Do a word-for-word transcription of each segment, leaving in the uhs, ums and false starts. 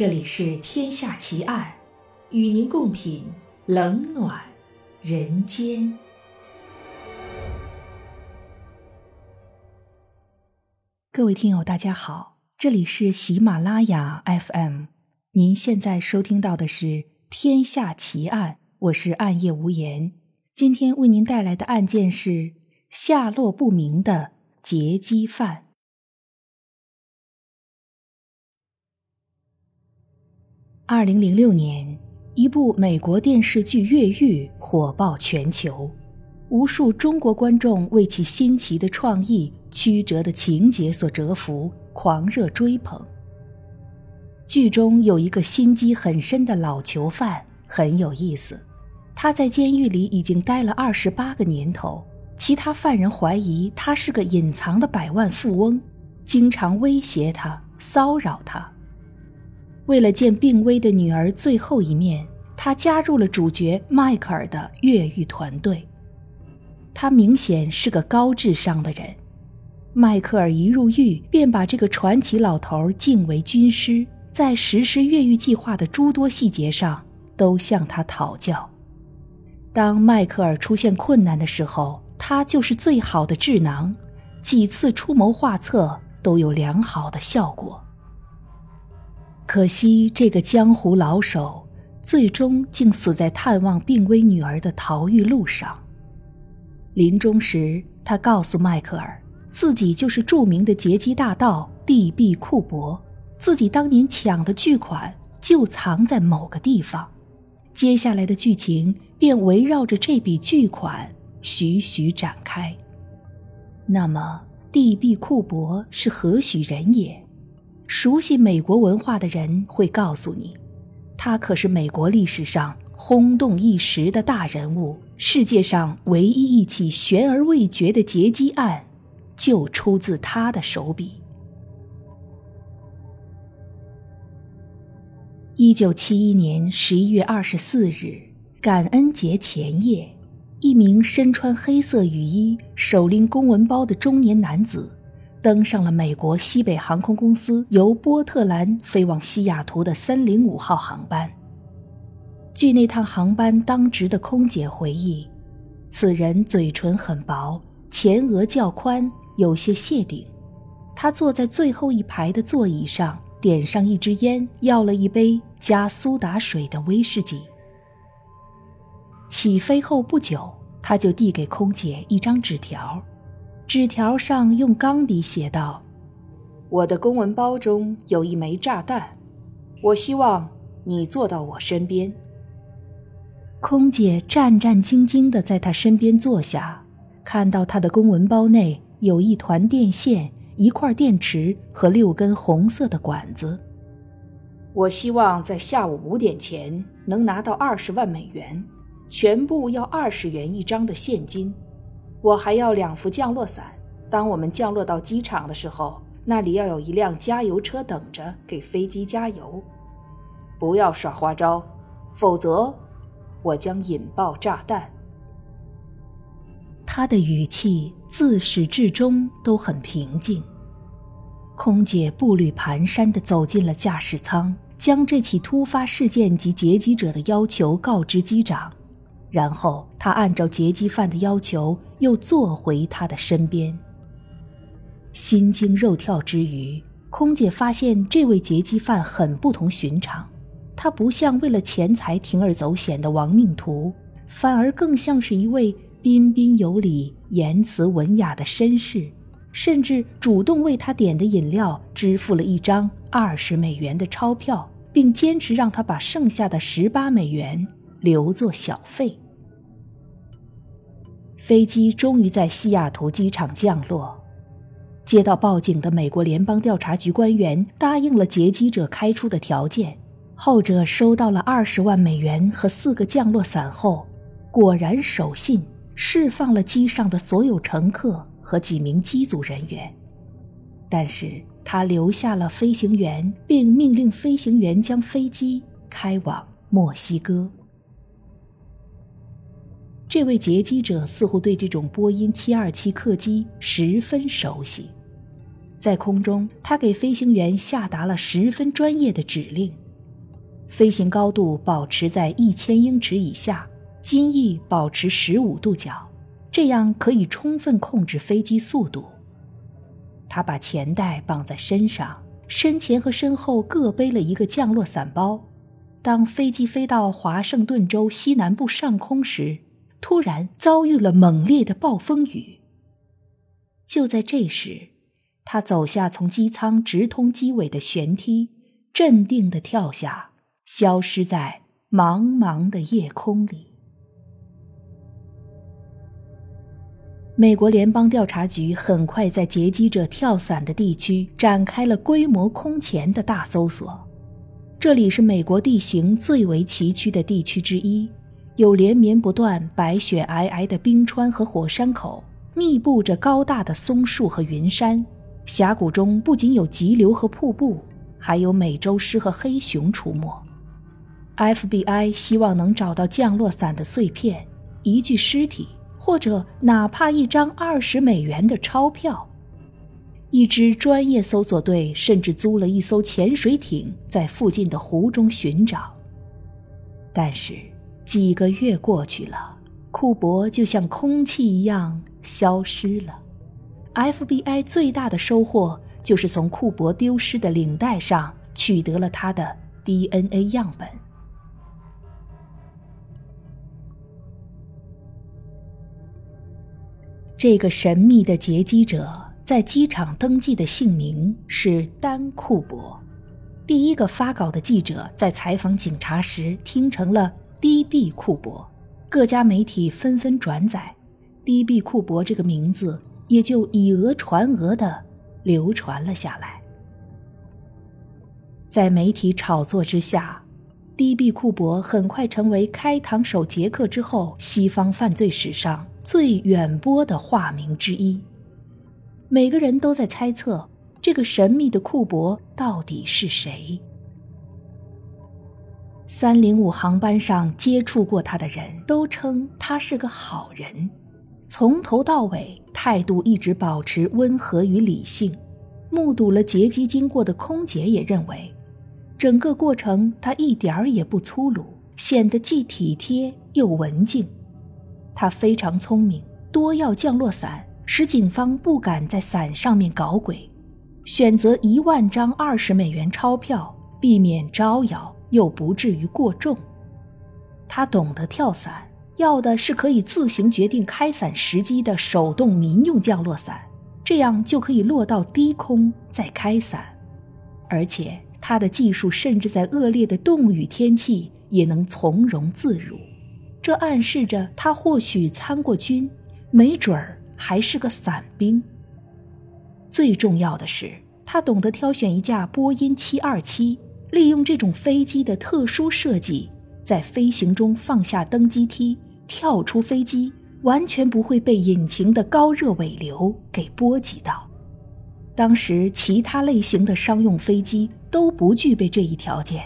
这里是天下奇案，与您共品冷暖人间。各位听友大家好，这里是喜马拉雅 F M， 您现在收听到的是天下奇案，我是暗夜无言。今天为您带来的案件是下落不明的劫机犯。二零零六年，一部美国电视剧《越狱》火爆全球，无数中国观众为其新奇的创意、曲折的情节所折服，狂热追捧。剧中有一个心机很深的老囚犯，很有意思。他在监狱里已经待了二十八个年头，其他犯人怀疑他是个隐藏的百万富翁，经常威胁他、骚扰他。为了见病危的女儿最后一面，他加入了主角迈克尔的越狱团队。他明显是个高智商的人，迈克尔一入狱便把这个传奇老头敬为军师，在实施越狱计划的诸多细节上都向他讨教。当迈克尔出现困难的时候，他就是最好的智囊，几次出谋划策都有良好的效果。可惜这个江湖老手最终竟死在探望病危女儿的逃狱路上。临终时，他告诉迈克尔，自己就是著名的劫机大盗蒂比库伯，自己当年抢的巨款就藏在某个地方。接下来的剧情便围绕着这笔巨款徐徐展开。那么，蒂比库伯是何许人也？熟悉美国文化的人会告诉你，他可是美国历史上轰动一时的大人物，世界上唯一一起悬而未决的劫机案就出自他的手笔。一九七一年十一月二十四日，感恩节前夜，一名身穿黑色雨衣、手拎公文包的中年男子登上了美国西北航空公司由波特兰飞往西雅图的三零五号航班。据那趟航班当值的空姐回忆，此人嘴唇很薄，前额较宽，有些谢顶。他坐在最后一排的座椅上，点上一支烟，要了一杯加苏打水的威士忌。起飞后不久，他就递给空姐一张纸条，纸条上用钢笔写道：我的公文包中有一枚炸弹，我希望你坐到我身边。空姐战战兢兢地在他身边坐下，看到他的公文包内有一团电线、一块电池和六根红色的管子。我希望在下午五点前能拿到二十万美元，全部要二十元一张的现金。我还要两副降落伞，当我们降落到机场的时候，那里要有一辆加油车等着给飞机加油。不要耍花招，否则我将引爆炸弹。他的语气自始至终都很平静。空姐步履蹒跚地走进了驾驶舱，将这起突发事件及劫机者的要求告知机长。然后他按照劫机犯的要求又坐回他的身边。心惊肉跳之余，空姐发现这位劫机犯很不同寻常，他不像为了钱财铤而走险的亡命徒，反而更像是一位彬彬有礼、言辞文雅的绅士，甚至主动为他点的饮料支付了一张二十美元的钞票，并坚持让他把剩下的十八美元留作小费。飞机终于在西雅图机场降落，接到报警的美国联邦调查局官员答应了劫机者开出的条件，后者收到了二十万美元和四个降落伞后，果然守信，释放了机上的所有乘客和几名机组人员。但是他留下了飞行员，并命令飞行员将飞机开往墨西哥。这位劫机者似乎对这种波音七二七客机十分熟悉，在空中他给飞行员下达了十分专业的指令，飞行高度保持在一千英尺以下，襟翼保持十五度角，这样可以充分控制飞机速度。他把钱袋绑在身上，身前和身后各背了一个降落伞包。当飞机飞到华盛顿州西南部上空时，突然遭遇了猛烈的暴风雨。就在这时，他走下从机舱直通机尾的悬梯，镇定地跳下，消失在茫茫的夜空里。美国联邦调查局很快在劫机者跳伞的地区展开了规模空前的大搜索。这里是美国地形最为崎岖的地区之一，有连绵不断、白雪皑皑的冰川和火山口，密布着高大的松树和云杉。峡谷中不仅有急流和瀑布，还有美洲狮和黑熊出没。F B I 希望能找到降落伞的碎片、一具尸体，或者哪怕一张二十美元的钞票。一支专业搜索队甚至租了一艘潜水艇在附近的湖中寻找。但是几个月过去了，库珀就像空气一样消失了。 F B I 最大的收获就是从库珀丢失的领带上取得了他的 D N A 样本。这个神秘的劫机者在机场登记的姓名是丹库珀。第一个发稿的记者在采访警察时听成了 D B 库珀，各家媒体纷纷转载， D B 库珀这个名字也就以讹传讹的流传了下来。在媒体炒作之下， D B 库珀很快成为开膛手杰克之后西方犯罪史上最远播的化名之一。每个人都在猜测这个神秘的库珀到底是谁。三零五航班上接触过他的人都称他是个好人，从头到尾态度一直保持温和与理性。目睹了劫机经过的空姐也认为，整个过程他一点儿也不粗鲁，显得既体贴又文静。他非常聪明，多要降落伞使警方不敢在伞上面搞鬼，选择一万张二十美元钞票，避免招摇又不至于过重。他懂得跳伞，要的是可以自行决定开伞时机的手动民用降落伞，这样就可以落到低空再开伞。而且他的技术甚至在恶劣的冻雨天气也能从容自如，这暗示着他或许参过军，没准儿还是个伞兵。最重要的是，他懂得挑选一架波音七二七，利用这种飞机的特殊设计，在飞行中放下登机梯，跳出飞机，完全不会被引擎的高热尾流给波及到。当时其他类型的商用飞机都不具备这一条件，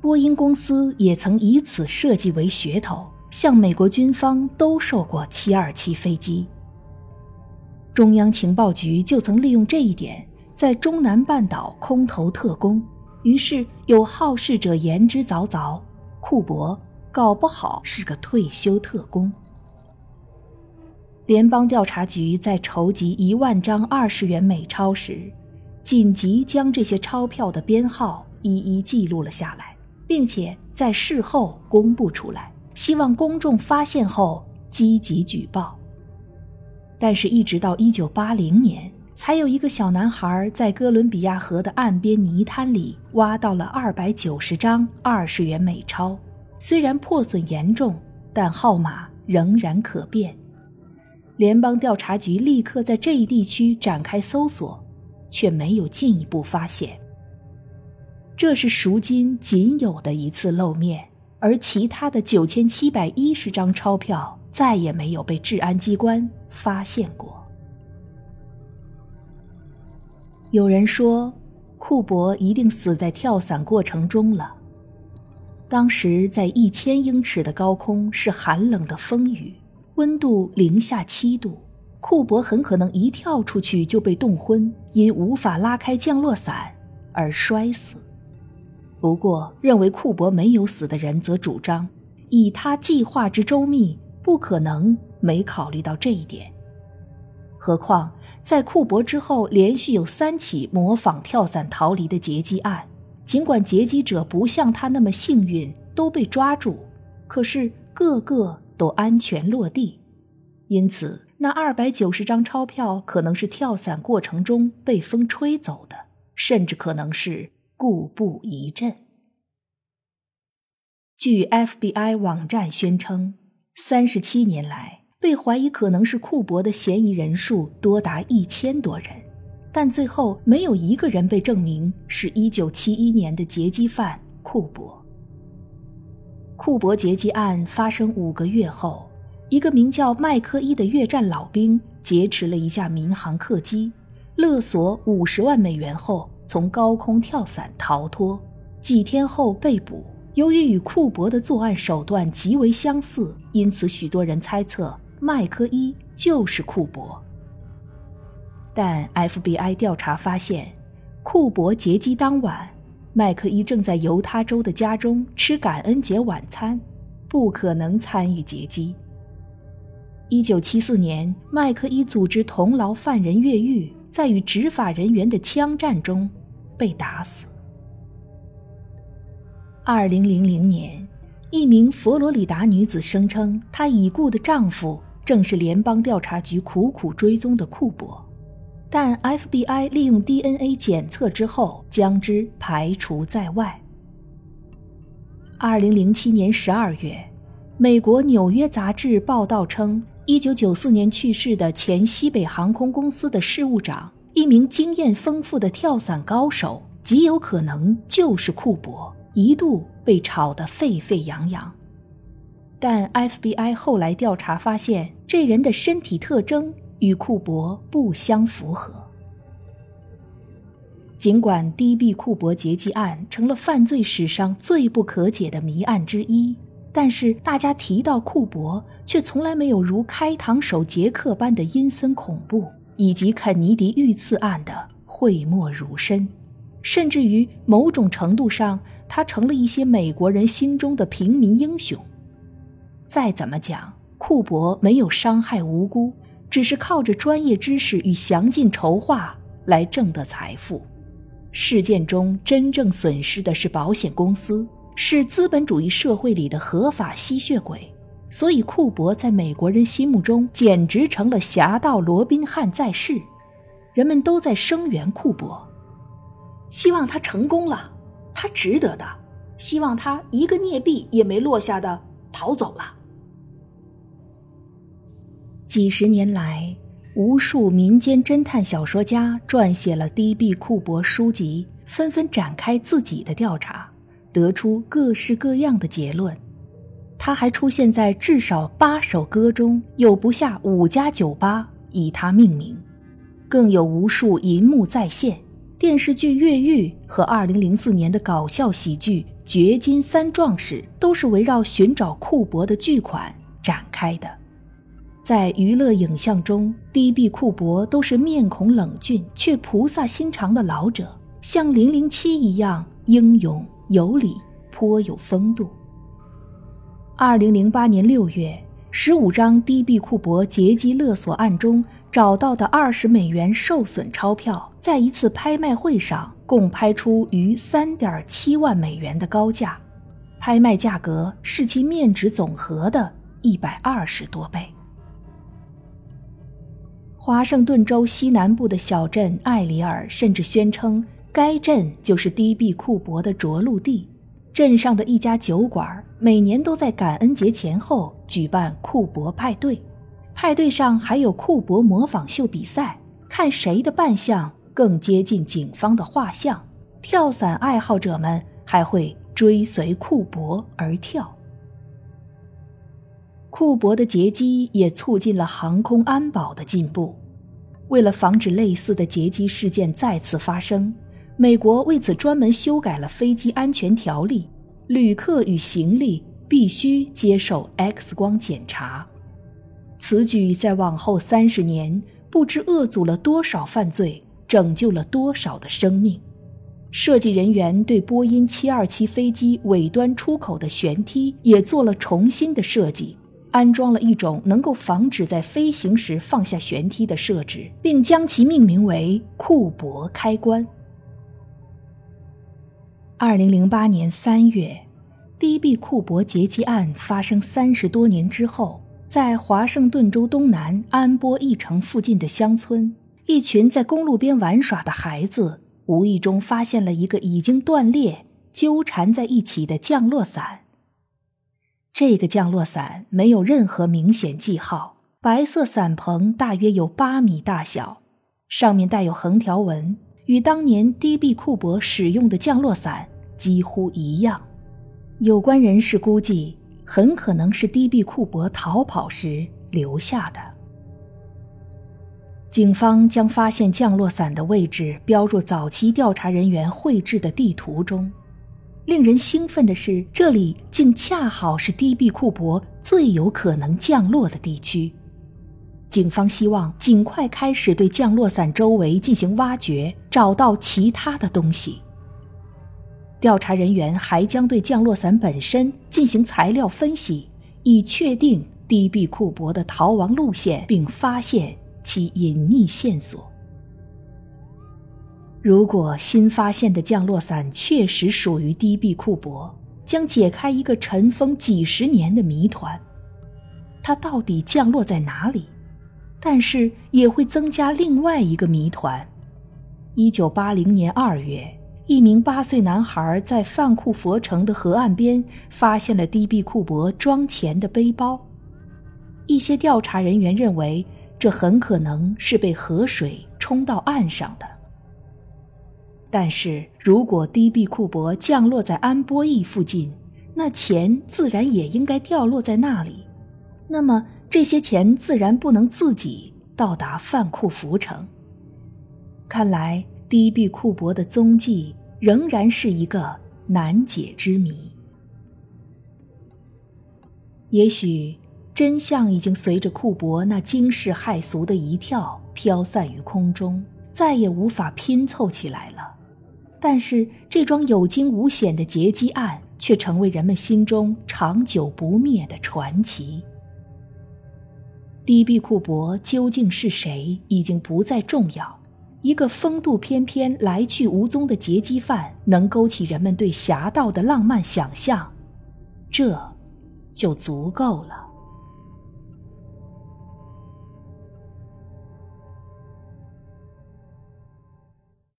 波音公司也曾以此设计为噱头，向美国军方兜售过七二七飞机。中央情报局就曾利用这一点，在中南半岛空投特工。于是有好事者言之凿凿，库珀搞不好是个退休特工。联邦调查局在筹集一万张二十元美钞时，紧急将这些钞票的编号一一记录了下来，并且在事后公布出来，希望公众发现后积极举报。但是一直到一九八零年，才有一个小男孩在哥伦比亚河的岸边泥滩里挖到了二百九十张二十元美钞，虽然破损严重，但号码仍然可辨。联邦调查局立刻在这一地区展开搜索，却没有进一步发现。这是赎金仅有的一次露面，而其他的九千七百一十张钞票再也没有被治安机关发现过。有人说，库珀一定死在跳伞过程中了。当时在一千英尺的高空是寒冷的风雨，温度零下七度，库珀很可能一跳出去就被冻昏，因无法拉开降落伞而摔死。不过认为库珀没有死的人则主张，以他计划之周密，不可能没考虑到这一点。何况在库珀之后连续有三起模仿跳伞逃离的劫机案，尽管劫机者不像他那么幸运都被抓住，可是个个都安全落地。因此那二百九十张钞票可能是跳伞过程中被风吹走的，甚至可能是故布疑阵。据 F B I 网站宣称，三十七年来被怀疑可能是库珀的嫌疑人数多达一千多人，但最后没有一个人被证明是一九七一年的劫机犯库珀。库珀劫机案发生五个月后，一个名叫麦科伊的越战老兵劫持了一架民航客机，勒索五十万美元后从高空跳伞逃脱，几天后被捕。由于与库珀的作案手段极为相似，因此许多人猜测麦科伊就是库珀。但 F B I 调查发现，库珀劫机当晚，麦科伊正在犹他州的家中吃感恩节晚餐，不可能参与劫机。一九七四年，麦克伊组织同牢犯人越狱，在与执法人员的枪战中被打死。二零零零年，一名佛罗里达女子声称，她已故的丈夫正是联邦调查局苦苦追踪的库珀，但 F B I 利用 D N A 检测之后将之排除在外。二零零七年十二月，美国《纽约杂志》报道称，一九九四年去世的前西北航空公司的事务长，一名经验丰富的跳伞高手，极有可能就是库珀，一度被炒得沸沸扬扬。但 F B I 后来调查发现，这人的身体特征与库珀不相符合。尽管 D B 库珀劫机案成了犯罪史上最不可解的谜案之一，但是大家提到库珀，却从来没有如开膛手杰克般的阴森恐怖，以及肯尼迪遇刺案的讳莫如深。甚至于某种程度上，他成了一些美国人心中的平民英雄。再怎么讲，库珀没有伤害无辜，只是靠着专业知识与详尽筹划来挣得财富。事件中真正损失的是保险公司，是资本主义社会里的合法吸血鬼，所以库珀在美国人心目中简直成了侠盗罗宾汉在世，人们都在声援库珀，希望他成功了，他值得的，希望他一个镍币也没落下的逃走了。几十年来，无数民间侦探小说家撰写了 D B 库珀书籍，纷纷展开自己的调查，得出各式各样的结论。他还出现在至少八首歌中，有不下五家酒吧以他命名，更有无数银幕再现、电视剧《越狱》和二零零四年的搞笑喜剧《掘金三壮士》都是围绕寻找库珀的巨款展开的。在娱乐影像中， D B 库珀都是面孔冷峻却菩萨心肠的老者，像零零七一样英勇有理，颇有风度。二零零八年六月，十五张 D B 库珀劫机勒索案中找到的二十美元受损钞票，在一次拍卖会上共拍出逾 三点七 万美元的高价，拍卖价格是其面值总和的一百二十多倍。华盛顿州西南部的小镇艾里尔甚至宣称，该镇就是 D B 库珀的着陆地，镇上的一家酒馆每年都在感恩节前后举办库珀派对，派对上还有库珀模仿秀比赛，看谁的扮相更接近警方的画像。跳伞爱好者们还会追随库珀而跳。库珀的劫机也促进了航空安保的进步，为了防止类似的劫机事件再次发生，美国为此专门修改了飞机安全条例，旅客与行李必须接受 X 光检查。此举在往后三十年，不知遏阻了多少犯罪，拯救了多少的生命。设计人员对波音七二七飞机尾端出口的舷梯也做了重新的设计，安装了一种能够防止在飞行时放下舷梯的设置，并将其命名为库珀开关。二零零八年三月，D B 库珀劫机案发生三十多年之后，在华盛顿州东南安波一城附近的乡村，一群在公路边玩耍的孩子无意中发现了一个已经断裂、纠缠在一起的降落伞。这个降落伞没有任何明显记号，白色伞篷大约有八米大小，上面带有横条纹，与当年 D B 库珀使用的降落伞几乎一样。有关人士估计，很可能是 D B 库珀逃跑时留下的。警方将发现降落伞的位置标入早期调查人员绘制的地图中。令人兴奋的是，这里竟恰好是 D B 库珀最有可能降落的地区。警方希望尽快开始对降落伞周围进行挖掘，找到其他的东西。调查人员还将对降落伞本身进行材料分析，以确定 D B 库珀的逃亡路线，并发现其隐匿线索。如果新发现的降落伞确实属于 D B 库珀，将解开一个尘封几十年的谜团：它到底降落在哪里？但是也会增加另外一个谜团。一九八零年二月，一名八岁男孩在范库佛城的河岸边发现了 D B 库珀装钱的背包。一些调查人员认为，这很可能是被河水冲到岸上的。但是如果 D B 库珀降落在安波伊附近，那钱自然也应该掉落在那里。那么这些钱自然不能自己到达范库佛城。看来D B 库珀的踪迹仍然是一个难解之谜。也许真相已经随着库珀那惊世骇俗的一跳飘散于空中，再也无法拼凑起来了。但是这桩有惊无险的劫机案却成为人们心中长久不灭的传奇。D B 库珀究竟是谁，已经不再重要。一个风度翩翩、来去无踪的劫机犯，能勾起人们对侠盗的浪漫想象，这就足够了。